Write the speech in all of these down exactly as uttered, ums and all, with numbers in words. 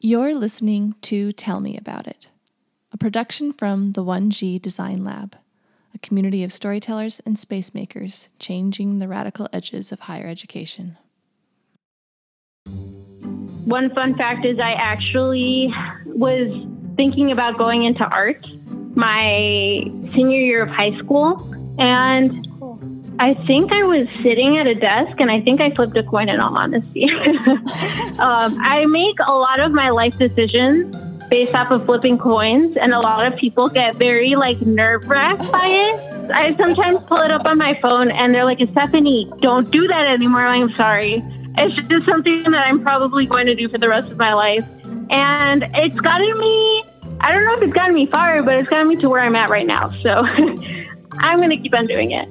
You're listening to Tell Me About It, a production from the one G Design Lab, a community of storytellers and space makers changing the radical edges of higher education. One fun fact is I actually was thinking about going into art my senior year of high school, and I think I was sitting at a desk, and I think I flipped a coin in all honesty. um, I make a lot of my life decisions based off of flipping coins, and a lot of people get very, like, nerve-wracked by it. I sometimes pull it up on my phone, and they're like, Estefany, don't do that anymore. I'm sorry. It's just something that I'm probably going to do for the rest of my life. And it's gotten me, I don't know if it's gotten me far, but it's gotten me to where I'm at right now. So I'm going to keep on doing it.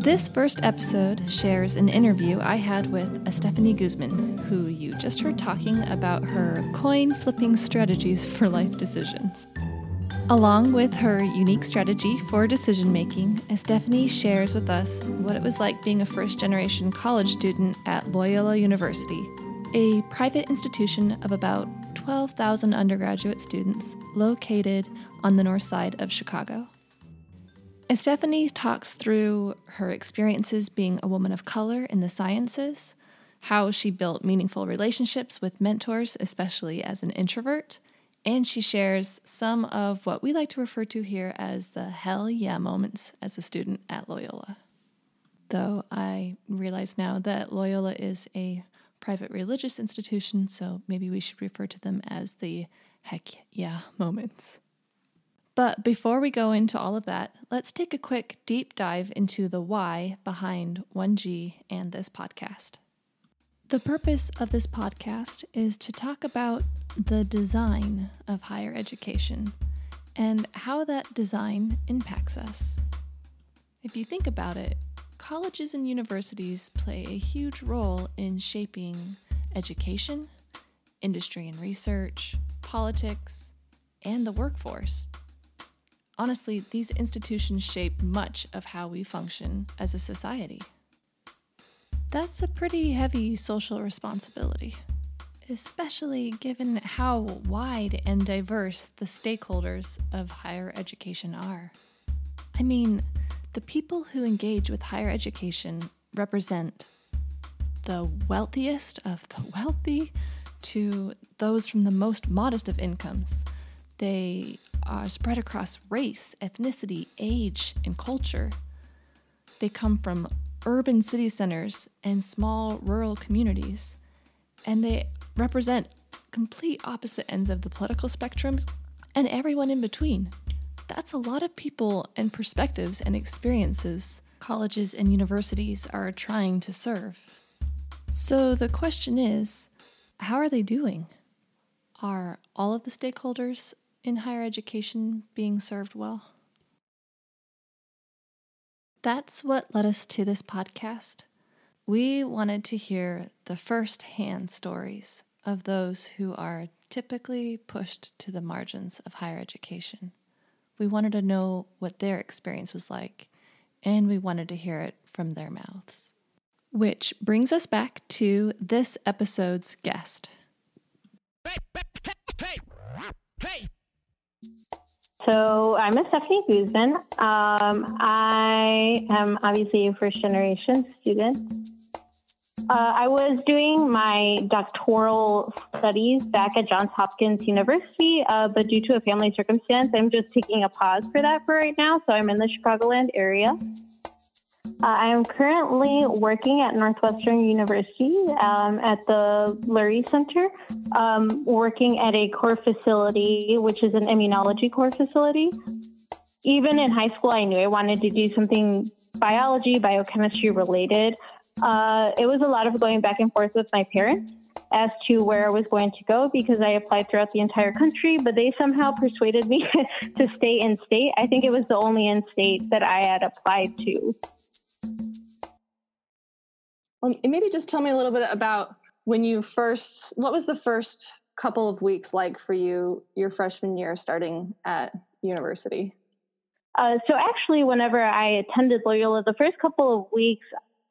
This first episode shares an interview I had with Estefany Guzman, who you just heard talking about her coin-flipping strategies for life decisions. Along with her unique strategy for decision-making, Estefany shares with us what it was like being a first-generation college student at Loyola University, a private institution of about twelve thousand undergraduate students located on the north side of Chicago. Estefany talks through her experiences being a woman of color in the sciences, how she built meaningful relationships with mentors, especially as an introvert, and she shares some of what we like to refer to here as the hell yeah moments as a student at Loyola. Though I realize now that Loyola is a private religious institution, so maybe we should refer to them as the heck yeah moments. But before we go into all of that, let's take a quick deep dive into the why behind one G and this podcast. The purpose of this podcast is to talk about the design of higher education and how that design impacts us. If you think about it, colleges and universities play a huge role in shaping education, industry and research, politics, and the workforce. Honestly, these institutions shape much of how we function as a society. That's a pretty heavy social responsibility, especially given how wide and diverse the stakeholders of higher education are. I mean, the people who engage with higher education represent the wealthiest of the wealthy to those from the most modest of incomes. They are spread across race, ethnicity, age, and culture. They come from urban city centers and small rural communities, and they represent complete opposite ends of the political spectrum and everyone in between. That's a lot of people and perspectives and experiences colleges and universities are trying to serve. So the question is, how are they doing? Are all of the stakeholders in higher education being served well? That's what led us to this podcast. We wanted to hear the first-hand stories of those who are typically pushed to the margins of higher education. We wanted to know what their experience was like, and we wanted to hear it from their mouths. Which brings us back to this episode's guest. Hey, hey, hey, hey, hey. So I'm Estefany Guzman. Um, I am obviously a first-generation student. Uh, I was doing my doctoral studies back at Johns Hopkins University, uh, but due to a family circumstance, I'm just taking a pause for that for right now, so I'm in the Chicagoland area. Uh, I am currently working at Northwestern University um, at the Lurie Center, um, working at a core facility, which is an immunology core facility. Even in high school, I knew I wanted to do something biology, biochemistry related. Uh, it was a lot of going back and forth with my parents as to where I was going to go because I applied throughout the entire country, but they somehow persuaded me to stay in state. I think it was the only in state that I had applied to. Um, and maybe just tell me a little bit about when you first, what was the first couple of weeks like for you, your freshman year starting at university? Uh, so actually, whenever I attended Loyola, the first couple of weeks,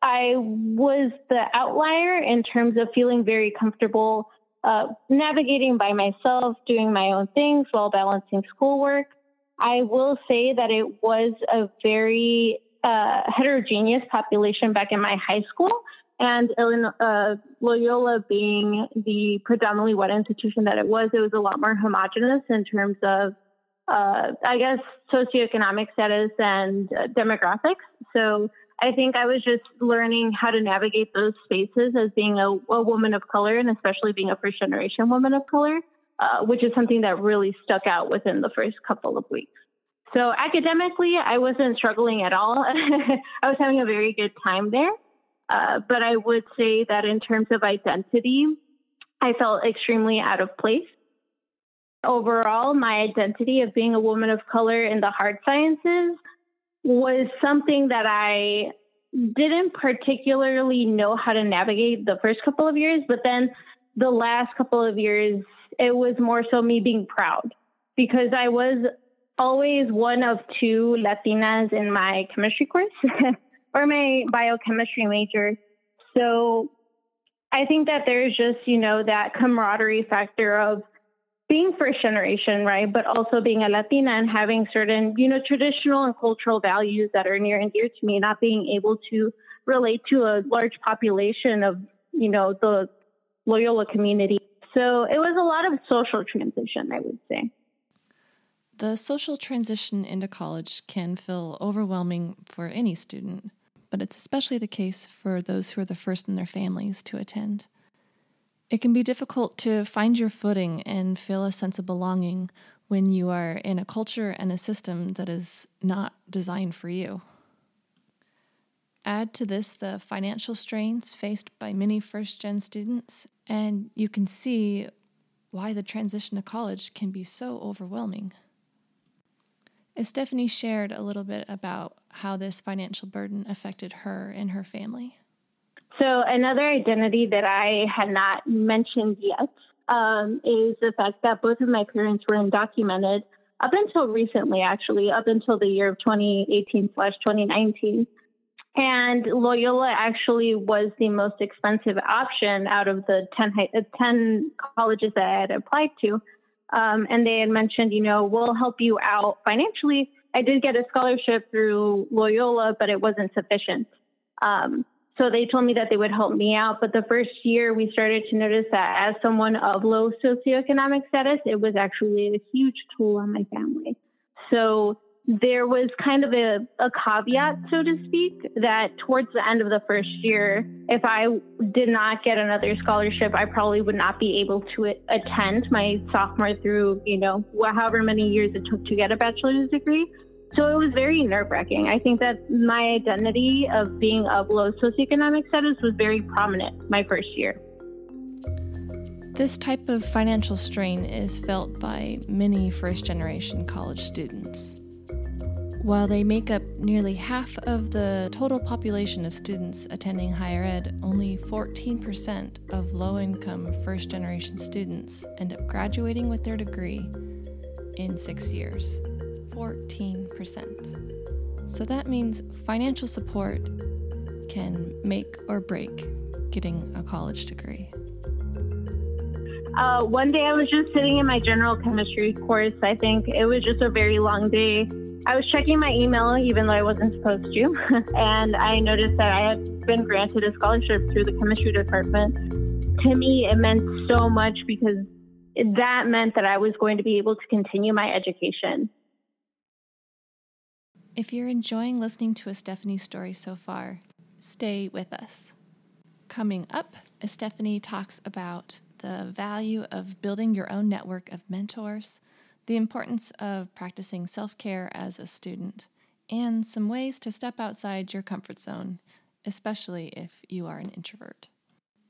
I was the outlier in terms of feeling very comfortable uh, navigating by myself, doing my own things while balancing schoolwork. I will say that it was a very uh, heterogeneous population back in my high school, and uh, Loyola being the predominantly white institution that it was, it was a lot more homogenous in terms of, uh, I guess, socioeconomic status and uh, demographics. So I think I was just learning how to navigate those spaces as being a, a woman of color, and especially being a first-generation woman of color, uh, which is something that really stuck out within the first couple of weeks. So academically, I wasn't struggling at all. I was having a very good time there. Uh, but I would say that in terms of identity, I felt extremely out of place. Overall, my identity of being a woman of color in the hard sciences was something that I didn't particularly know how to navigate the first couple of years. But then the last couple of years, it was more so me being proud, because I was always one of two Latinas in my chemistry course. Or my biochemistry major. So I think that there's just, you know, that camaraderie factor of being first generation, right? But also being a Latina and having certain, you know, traditional and cultural values that are near and dear to me, not being able to relate to a large population of, you know, the Loyola community. So it was a lot of social transition, I would say. The social transition into college can feel overwhelming for any student, but it's especially the case for those who are the first in their families to attend. It can be difficult to find your footing and feel a sense of belonging when you are in a culture and a system that is not designed for you. Add to this the financial strains faced by many first-gen students, and you can see why the transition to college can be so overwhelming. Estefany shared a little bit about how this financial burden affected her and her family. So another identity that I had not mentioned yet um, is the fact that both of my parents were undocumented up until recently, actually, up until the year of twenty eighteen slash twenty nineteen. And Loyola actually was the most expensive option out of the ten, ten colleges that I had applied to. Um, and they had mentioned, you know, we'll help you out financially. I did get a scholarship through Loyola, but it wasn't sufficient. Um, so they told me that they would help me out. But the first year we started to notice that as someone of low socioeconomic status, it was actually a huge toll on my family. So there was kind of a, a caveat, so to speak, that towards the end of the first year, if I did not get another scholarship, I probably would not be able to attend my sophomore through, you know, however many years it took to get a bachelor's degree. So it was very nerve-wracking. I think that my identity of being of low socioeconomic status was very prominent my first year. This type of financial strain is felt by many first-generation college students. While they make up nearly half of the total population of students attending higher ed, only fourteen percent of low-income first-generation students end up graduating with their degree in six years. fourteen percent. So that means financial support can make or break getting a college degree. Uh, one day I was just sitting in my general chemistry course. I think it was just a very long day. I was checking my email, even though I wasn't supposed to, and I noticed that I had been granted a scholarship through the chemistry department. To me, it meant so much because that meant that I was going to be able to continue my education. If you're enjoying listening to Estefany's story so far, stay with us. Coming up, Estefany talks about the value of building your own network of mentors, the importance of practicing self-care as a student, and some ways to step outside your comfort zone, especially if you are an introvert.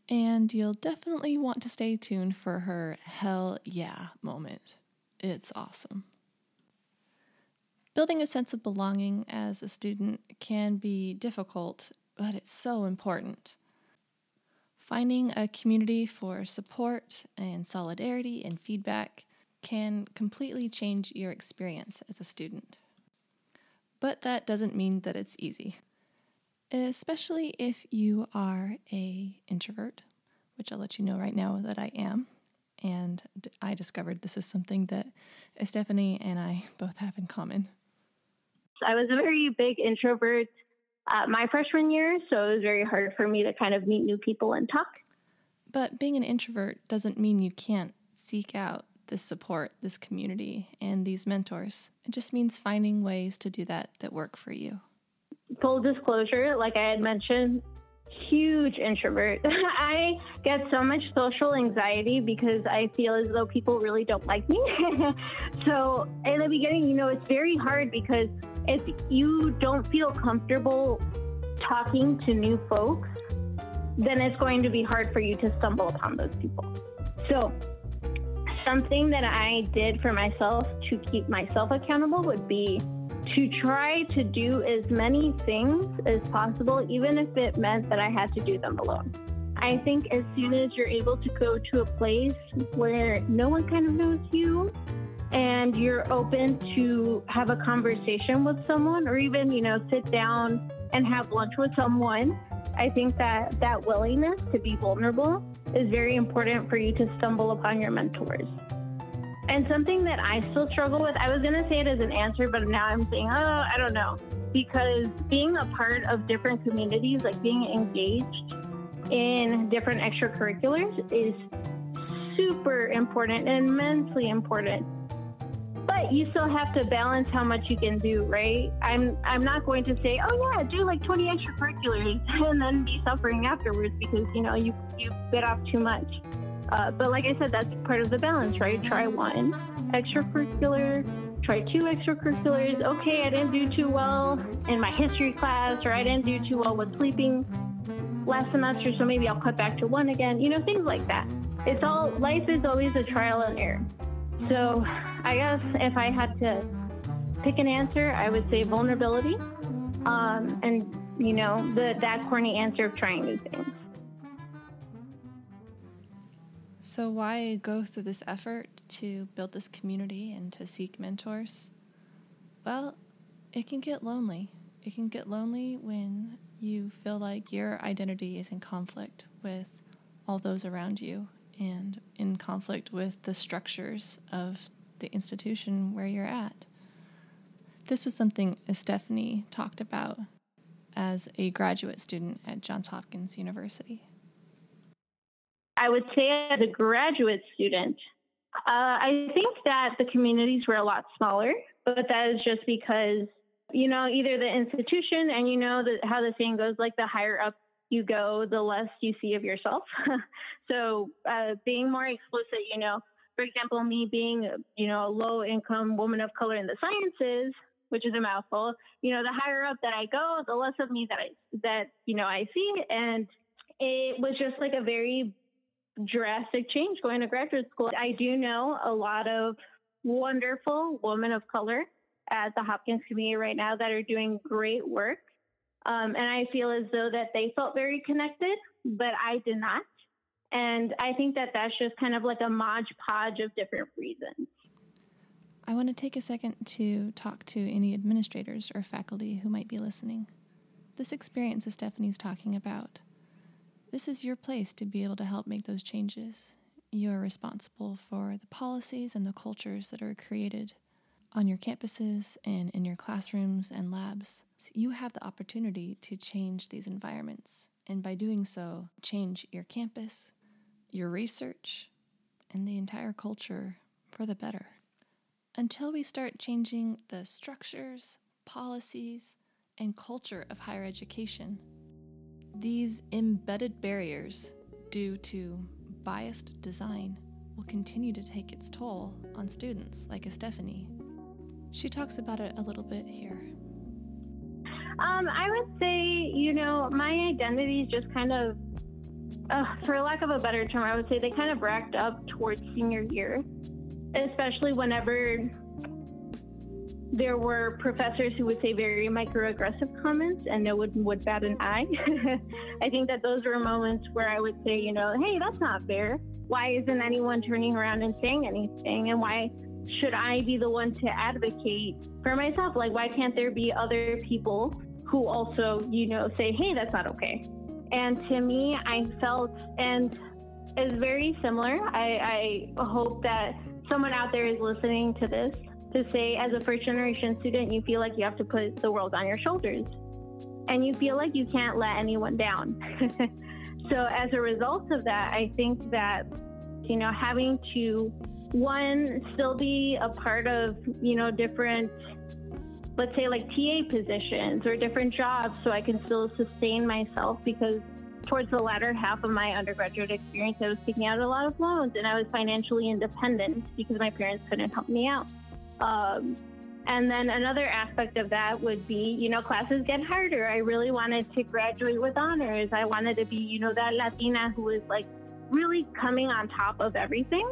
And you'll definitely want to stay tuned for her hell yeah moment. It's awesome. Building a sense of belonging as a student can be difficult, but it's so important. Finding a community for support and solidarity and feedback can completely change your experience as a student. But that doesn't mean that it's easy. especially if you are a introvert, which I'll let you know right now that I am. And I discovered this is something that Estefany and I both have in common. I was a very big introvert uh, my freshman year, so it was very hard for me to kind of meet new people and talk. But being an introvert doesn't mean you can't seek out this support, this community, and these mentors. It just means finding ways to do that that work for you. Full disclosure, like I had mentioned, huge introvert. I get so much social anxiety because I feel as though people really don't like me. So in the beginning, you know, it's very hard because if you don't feel comfortable talking to new folks, then it's going to be hard for you to stumble upon those people. So something that I did for myself to keep myself accountable would be to try to do as many things as possible, even if it meant that I had to do them alone. I think as soon as you're able to go to a place where no one kind of knows you and you're open to have a conversation with someone or even, you know, sit down and have lunch with someone, I think that that willingness to be vulnerable is very important for you to stumble upon your mentors. And something that I still struggle with, I was going to say it as an answer, but now I'm saying, oh, I don't know. Because being a part of different communities, like being engaged in different extracurriculars is super important, immensely important. But you still have to balance how much you can do, right? I'm I'm not going to say, oh yeah, do like twenty extracurriculars and then be suffering afterwards because, you know, you, you bit off too much. Uh, but like I said, that's part of the balance, right? Try one extracurricular, try two extracurriculars. Okay, I didn't do too well in my history class, or I didn't do too well with sleeping last semester, so maybe I'll cut back to one again. You know, things like that. It's all, life is always a trial and error. So I guess if I had to pick an answer, I would say vulnerability. Um, and, you know, the that corny answer of trying new things. So why go through this effort to build this community and to seek mentors? Well, it can get lonely. It can get lonely when you feel like your identity is in conflict with all those around you and in conflict with the structures of the institution where you're at. This was something Estefany talked about as a graduate student at Johns Hopkins University. I would say as a graduate student, uh, I think that the communities were a lot smaller, but that is just because, you know, either the institution and you know the, how the saying goes, like the higher up you go, the less you see of yourself. So uh, being more explicit, you know, for example, me being, you know, a low income woman of color in the sciences, which is a mouthful, you know, the higher up that I go, the less of me that I, that, you know, I see. And it was just like a very drastic change going to graduate school. I do know a lot of wonderful women of color at the Hopkins community right now that are doing great work. Um, and I feel as though that they felt very connected, but I did not. And I think that that's just kind of like a modge podge of different reasons. I want to take a second to talk to any administrators or faculty who might be listening. This experience is Estefany's talking about. This is your place to be able to help make those changes. You are responsible for the policies and the cultures that are created on your campuses and in your classrooms and labs. So you have the opportunity to change these environments, and by doing so, change your campus, your research, and the entire culture for the better. Until we start changing the structures, policies, and culture of higher education, these embedded barriers due to biased design will continue to take its toll on students like Estefany. She talks about it a little bit here. Um, I would say, you know, my identities just kind of, uh, for lack of a better term, I would say they kind of racked up towards senior year, especially whenever there were professors who would say very microaggressive comments and no one would bat an eye. I think that those were moments where I would say, you know, hey, that's not fair. Why isn't anyone turning around and saying anything? And why should I be the one to advocate for myself? Like, why can't there be other people who also, you know, say, hey, that's not okay. And to me, I felt, and it's very similar. I, I hope that someone out there is listening to this to say, as a first-generation student, you feel like you have to put the world on your shoulders. And you feel like you can't let anyone down. So as a result of that, I think that, you know, having to, one, still be a part of, you know, different, let's say like T A positions or different jobs so I can still sustain myself, because towards the latter half of my undergraduate experience, I was taking out a lot of loans and I was financially independent because my parents couldn't help me out. Um, And then another aspect of that would be, you know, classes get harder. I really wanted to graduate with honors. I wanted to be, you know, that Latina who is like really coming on top of everything.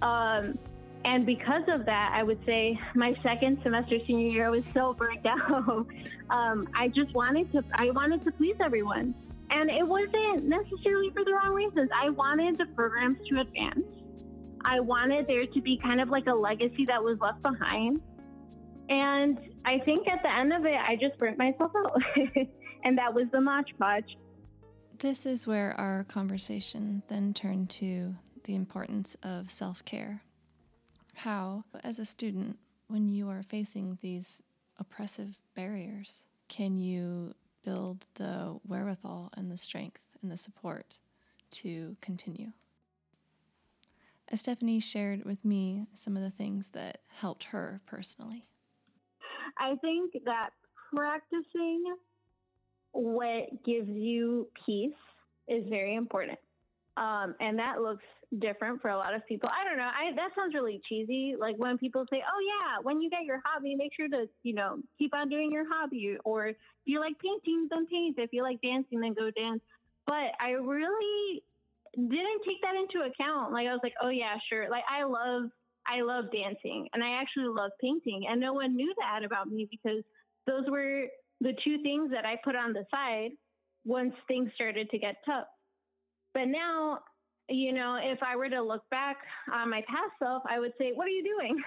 Um, and because of that, I would say my second semester senior year, I was so burnt out. um, I just wanted to, I wanted to please everyone. And it wasn't necessarily for the wrong reasons. I wanted the programs to advance. I wanted there to be kind of like a legacy that was left behind. And I think at the end of it, I just burnt myself out. And that was the Mod Podge. This is where our conversation then turned to the importance of self-care. How, as a student, when you are facing these oppressive barriers, can you build the wherewithal and the strength and the support to continue? As Estefany shared with me some of the things that helped her personally. I think that practicing what gives you peace is very important. Um, and that looks different for a lot of people. I don't know. I, that sounds really cheesy. Like when people say, oh, yeah, when you get your hobby, make sure to, you know, keep on doing your hobby. Or if you like painting, then paint. If you like dancing, then go dance. But I really didn't take that into account. Like I was like, oh, yeah, sure. Like I love I love dancing and I actually love painting, and no one knew that about me because those were the two things that I put on the side once things started to get tough. But now, you know, if I were to look back on my past self, I would say, what are you doing?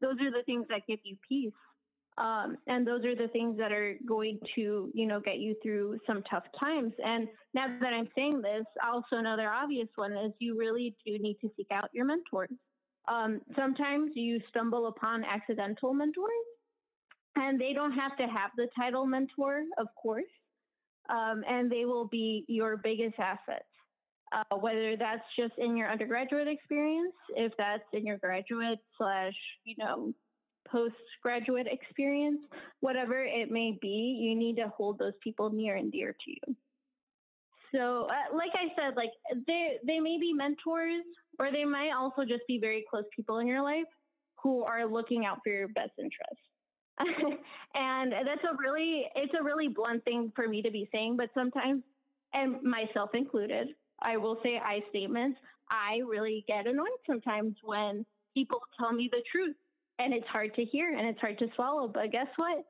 Those are the things that give you peace. Um, and those are the things that are going to, you know, get you through some tough times. And now that I'm saying this, also another obvious one is you really do need to seek out your mentors. Um, sometimes you stumble upon accidental mentors, and they don't have to have the title mentor, of course, um, and they will be your biggest asset, uh, whether that's just in your undergraduate experience, if that's in your graduate slash, you know, postgraduate experience, whatever it may be, you need to hold those people near and dear to you. So, uh, like I said, like they they may be mentors, or they might also just be very close people in your life who are looking out for your best interests. And that's a really, it's a really blunt thing for me to be saying, but sometimes, and myself included, I will say I statements. I really get annoyed sometimes when people tell me the truth, and it's hard to hear and it's hard to swallow. But guess what?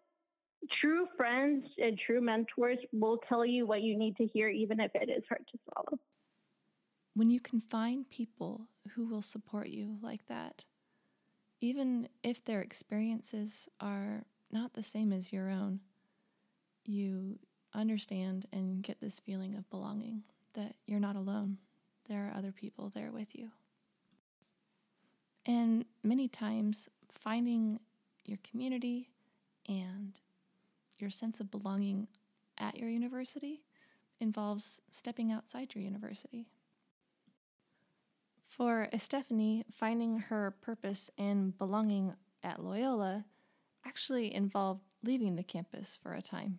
True friends and true mentors will tell you what you need to hear, even if it is hard to swallow. When you can find people who will support you like that, even if their experiences are not the same as your own, you understand and get this feeling of belonging, that you're not alone. There are other people there with you. And many times, finding your community and your sense of belonging at your university involves stepping outside your university. For Estefany, finding her purpose and belonging at Loyola actually involved leaving the campus for a time.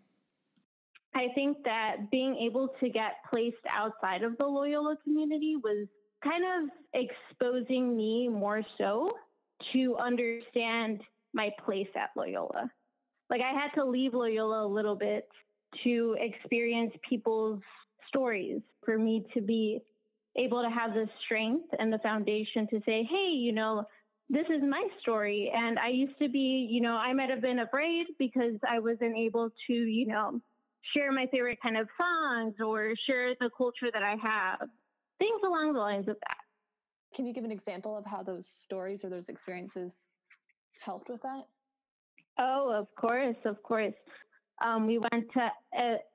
I think that being able to get placed outside of the Loyola community was kind of exposing me more so to understand my place at Loyola. Like I had to leave Loyola a little bit to experience people's stories for me to be able to have the strength and the foundation to say, hey, you know, this is my story. And I used to be, you know, I might have been afraid because I wasn't able to, you know, share my favorite kind of songs or share the culture that I have, things along the lines of that. Can you give an example of how those stories or those experiences helped with that? Oh, of course, of course. Um, we went to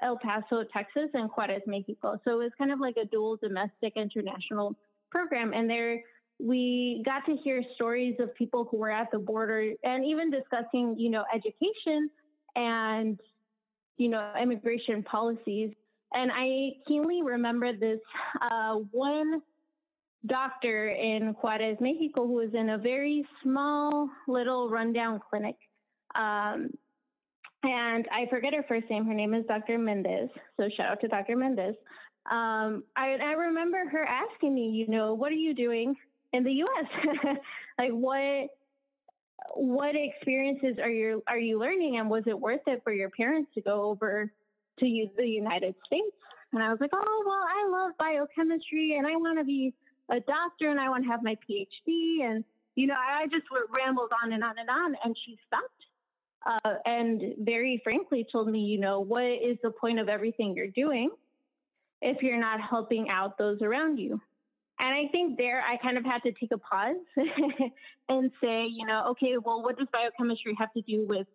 El Paso, Texas, and Juarez, Mexico. So it was kind of like a dual domestic international program. And there we got to hear stories of people who were at the border and even discussing, you know, education and, you know, immigration policies. And I keenly remember this uh, one doctor in Juarez, Mexico, who was in a very small little rundown clinic. Um, and I forget her first name. Her name is Doctor Mendez. So shout out to Doctor Mendez. Um, I, I remember her asking me, you know, what are you doing in the U S? Like, what what experiences are you are you learning, and was it worth it for your parents to go over to use the United States? And I was like, oh, well, I love biochemistry, and I want to be a doctor, and I want to have my P H D. And, you know, I just rambled on and on and on, and she stopped. Uh, and very frankly told me, you know, what is the point of everything you're doing if you're not helping out those around you? And I think there I kind of had to take a pause and say, you know, okay, well, what does biochemistry have to do with,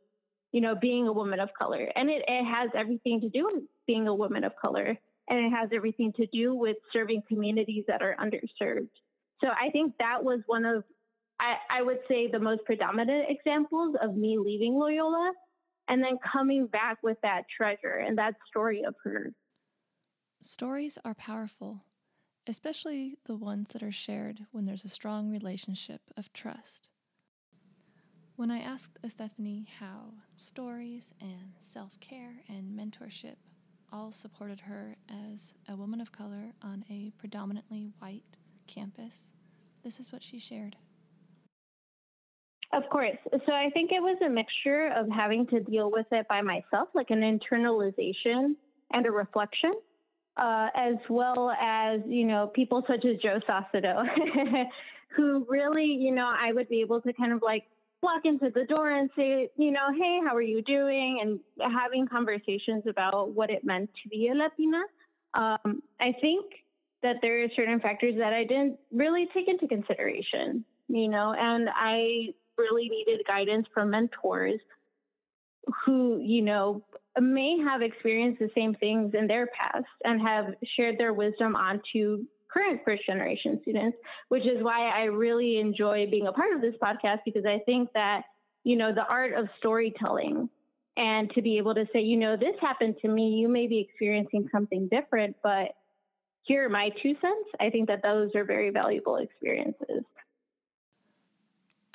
you know, being a woman of color? And it, it has everything to do with being a woman of color. And it has everything to do with serving communities that are underserved. So I think that was one of, I, I would say, the most predominant examples of me leaving Loyola and then coming back with that treasure and that story of her. Stories are powerful, especially the ones that are shared when there's a strong relationship of trust. When I asked Estefany how stories and self-care and mentorship all supported her as a woman of color on a predominantly white campus, this is what she shared. Of course. So I think it was a mixture of having to deal with it by myself, like an internalization and a reflection, uh, as well as, you know, people such as Joe Sassado, who really, you know, I would be able to kind of like walk into the door and say, you know, hey, how are you doing? And having conversations about what it meant to be a Latina. Um, I think that there are certain factors that I didn't really take into consideration, you know, and I really needed guidance from mentors who, you know, may have experienced the same things in their past and have shared their wisdom onto current first generation students, which is why I really enjoy being a part of this podcast, because I think that, you know, the art of storytelling and to be able to say, you know, this happened to me, you may be experiencing something different, but here are my two cents. I think that those are very valuable experiences.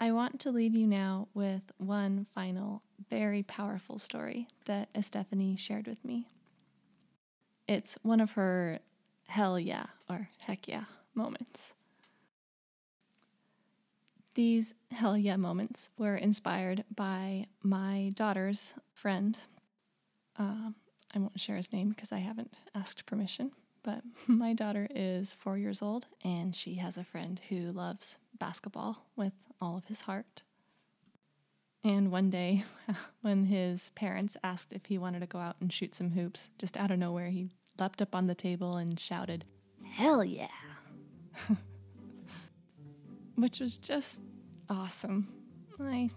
I want to leave you now with one final, very powerful story that Estefany shared with me. It's one of her hell yeah or heck yeah moments. These hell yeah moments were inspired by my daughter's friend. Um, I won't share his name because I haven't asked permission, but my daughter is four years old and she has a friend who loves basketball with all of his heart. And one day when his parents asked if he wanted to go out and shoot some hoops, just out of nowhere, he leapt up on the table and shouted, "Hell yeah!" Which was just awesome. I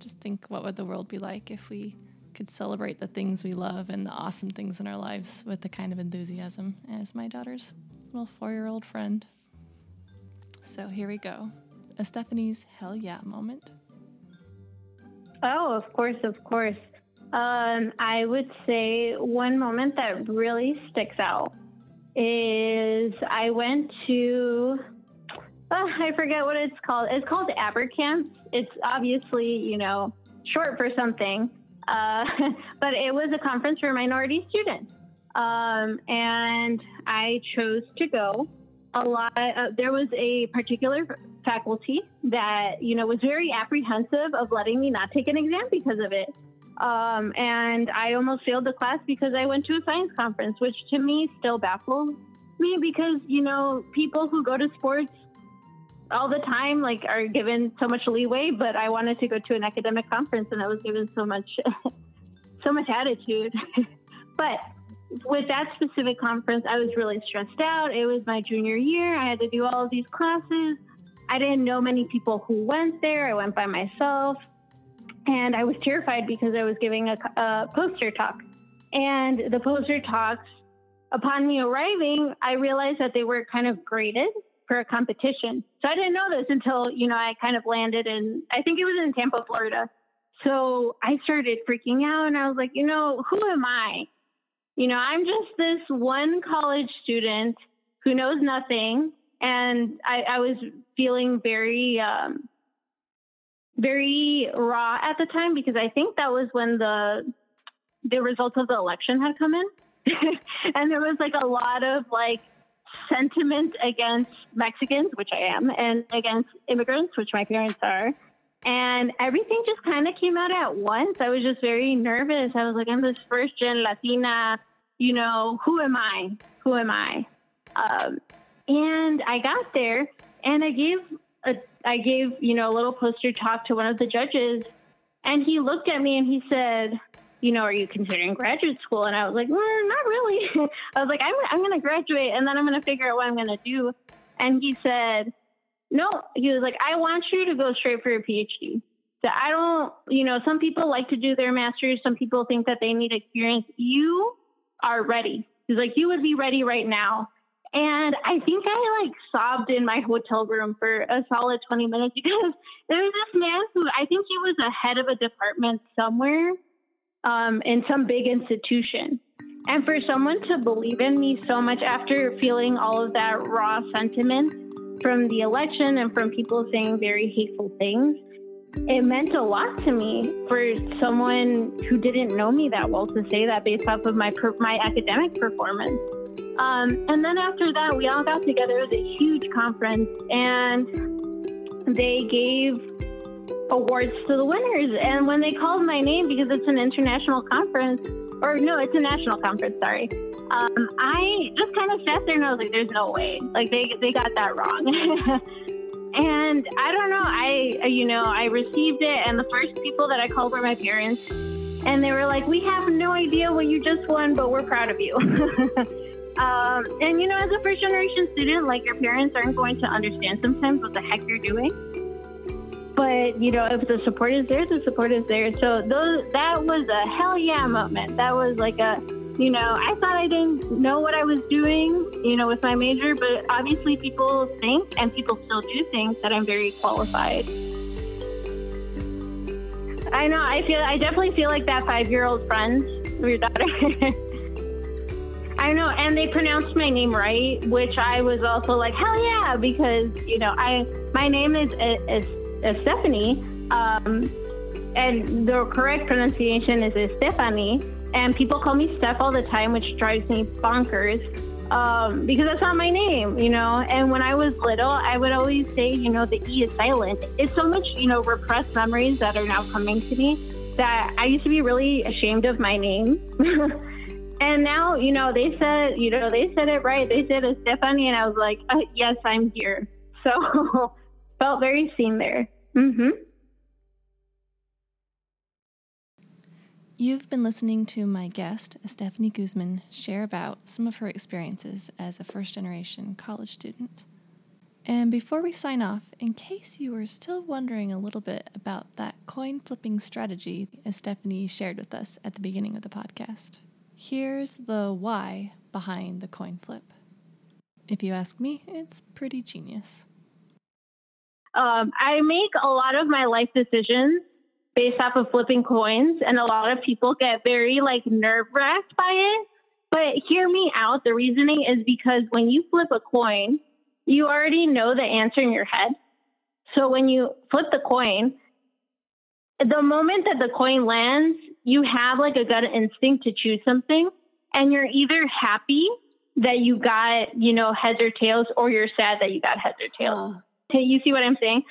just think, what would the world be like if we could celebrate the things we love and the awesome things in our lives with the kind of enthusiasm as my daughter's little four-year-old friend. So here we go. Estefany's hell yeah moment. Oh, of course, of course. Um, I would say one moment that really sticks out is I went to, oh, I forget what it's called. It's called Abercamps. It's obviously, you know, short for something, uh, but it was a conference for minority students. Um, and I chose to go. A lot of, there was a particular faculty that, you know, was very apprehensive of letting me not take an exam because of it. Um, and I almost failed the class because I went to a science conference, which to me still baffles me because, you know, people who go to sports all the time, like, are given so much leeway, but I wanted to go to an academic conference and I was given so much, so much attitude. But with that specific conference, I was really stressed out. It was my junior year. I had to do all of these classes. I didn't know many people who went there. I went by myself. And I was terrified because I was giving a, a poster talk And the poster talks, upon me arriving, I realized that they were kind of graded for a competition. So I didn't know this until, you know, I kind of landed in, I think it was in Tampa, Florida. So I started freaking out and I was like, you know, who am I? You know, I'm just this one college student who knows nothing. And I, I was feeling very, um, very raw at the time, because I think that was when the, the results of the election had come in. And there was like a lot of like sentiment against Mexicans, which I am, and against immigrants, which my parents are. And everything just kind of came out at once. I was just very nervous. I was like, I'm this first gen Latina, you know, who am I? Who am I? Um, and I got there and I gave, a, I gave, you know, a little poster talk to one of the judges, and he looked at me and he said, you know, are you considering graduate school? And I was like, no, not really. I was like, I'm, I'm going to graduate and then I'm going to figure out what I'm going to do. And he said, no, he was like, I want you to go straight for your P H D. So I don't, you know, some people like to do their master's. Some people think that they need experience. You are ready. He's like, you would be ready right now. And I think I like sobbed in my hotel room for a solid twenty minutes, because there was this man who, I think he was the head of a department somewhere. Um, in some big institution. And for someone to believe in me so much after feeling all of that raw sentiment from the election and from people saying very hateful things, it meant a lot to me for someone who didn't know me that well to say that based off of my per- my academic performance. Um, and then after that, we all got together. It was a huge conference, and they gave awards to the winners. And when they called my name, because it's an international conference, or no, it's a national conference, sorry. Um, I just kind of sat there and I was like, there's no way. Like they, they got that wrong. And I don't know, I, you know, I received it, and the first people that I called were my parents. And they were like, we have no idea what you just won, but we're proud of you. um, and you know, as a first generation student, like your parents aren't going to understand sometimes what the heck you're doing. But, you know, if the support is there, the support is there. So those, that was a hell yeah moment. That was like a, you know, I thought I didn't know what I was doing, you know, with my major. But obviously people think, and people still do think, that I'm very qualified. I know. I feel I definitely feel like that five-year-old friend of your daughter. I know. And they pronounced my name right, which I was also like, hell yeah, because, you know, I my name is is. Estefany, um, and the correct pronunciation is Estefany, and people call me Steph all the time, which drives me bonkers, um, because that's not my name, you know. And when I was little, I would always say, you know, the E is silent. It's so much, you know, repressed memories that are now coming to me that I used to be really ashamed of my name. And now, you know, they said, you know, they said it right. They said Estefany, and I was like, uh, yes, I'm here. So... felt very seen there. Mm-hmm. You've been listening to my guest, Estefany Guzman, share about some of her experiences as a first-generation college student. And before we sign off, in case you were still wondering a little bit about that coin-flipping strategy Estefany shared with us at the beginning of the podcast, here's the why behind the coin flip. If you ask me, it's pretty genius. Um, I make a lot of my life decisions based off of flipping coins, and a lot of people get very like nerve-wracked by it. But hear me out. The reasoning is because when you flip a coin, you already know the answer in your head. So when you flip the coin, the moment that the coin lands, you have like a gut instinct to choose something, and you're either happy that you got, you know, heads or tails, or you're sad that you got heads or tails. Oh. You see what I'm saying?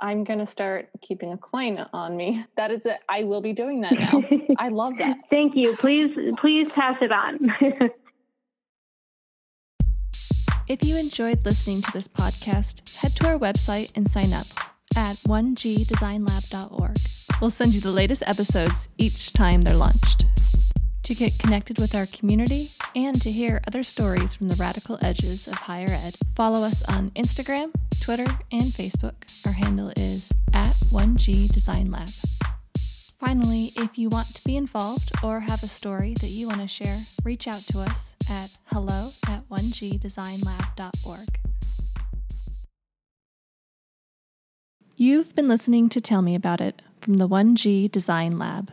I'm going to start keeping a coin on me. That is it. I will be doing that now. I love that. Thank you. Please, please pass it on. If you enjoyed listening to this podcast, head to our website and sign up at one g design lab dot org. We'll send you the latest episodes each time they're launched. To get connected with our community and to hear other stories from the radical edges of higher ed, follow us on Instagram, Twitter, and Facebook. Our handle is at one g design lab. Finally, if you want to be involved or have a story that you want to share, reach out to us at hello at one g design lab dot org. You've been listening to Tell Me About It from the one G Design Lab.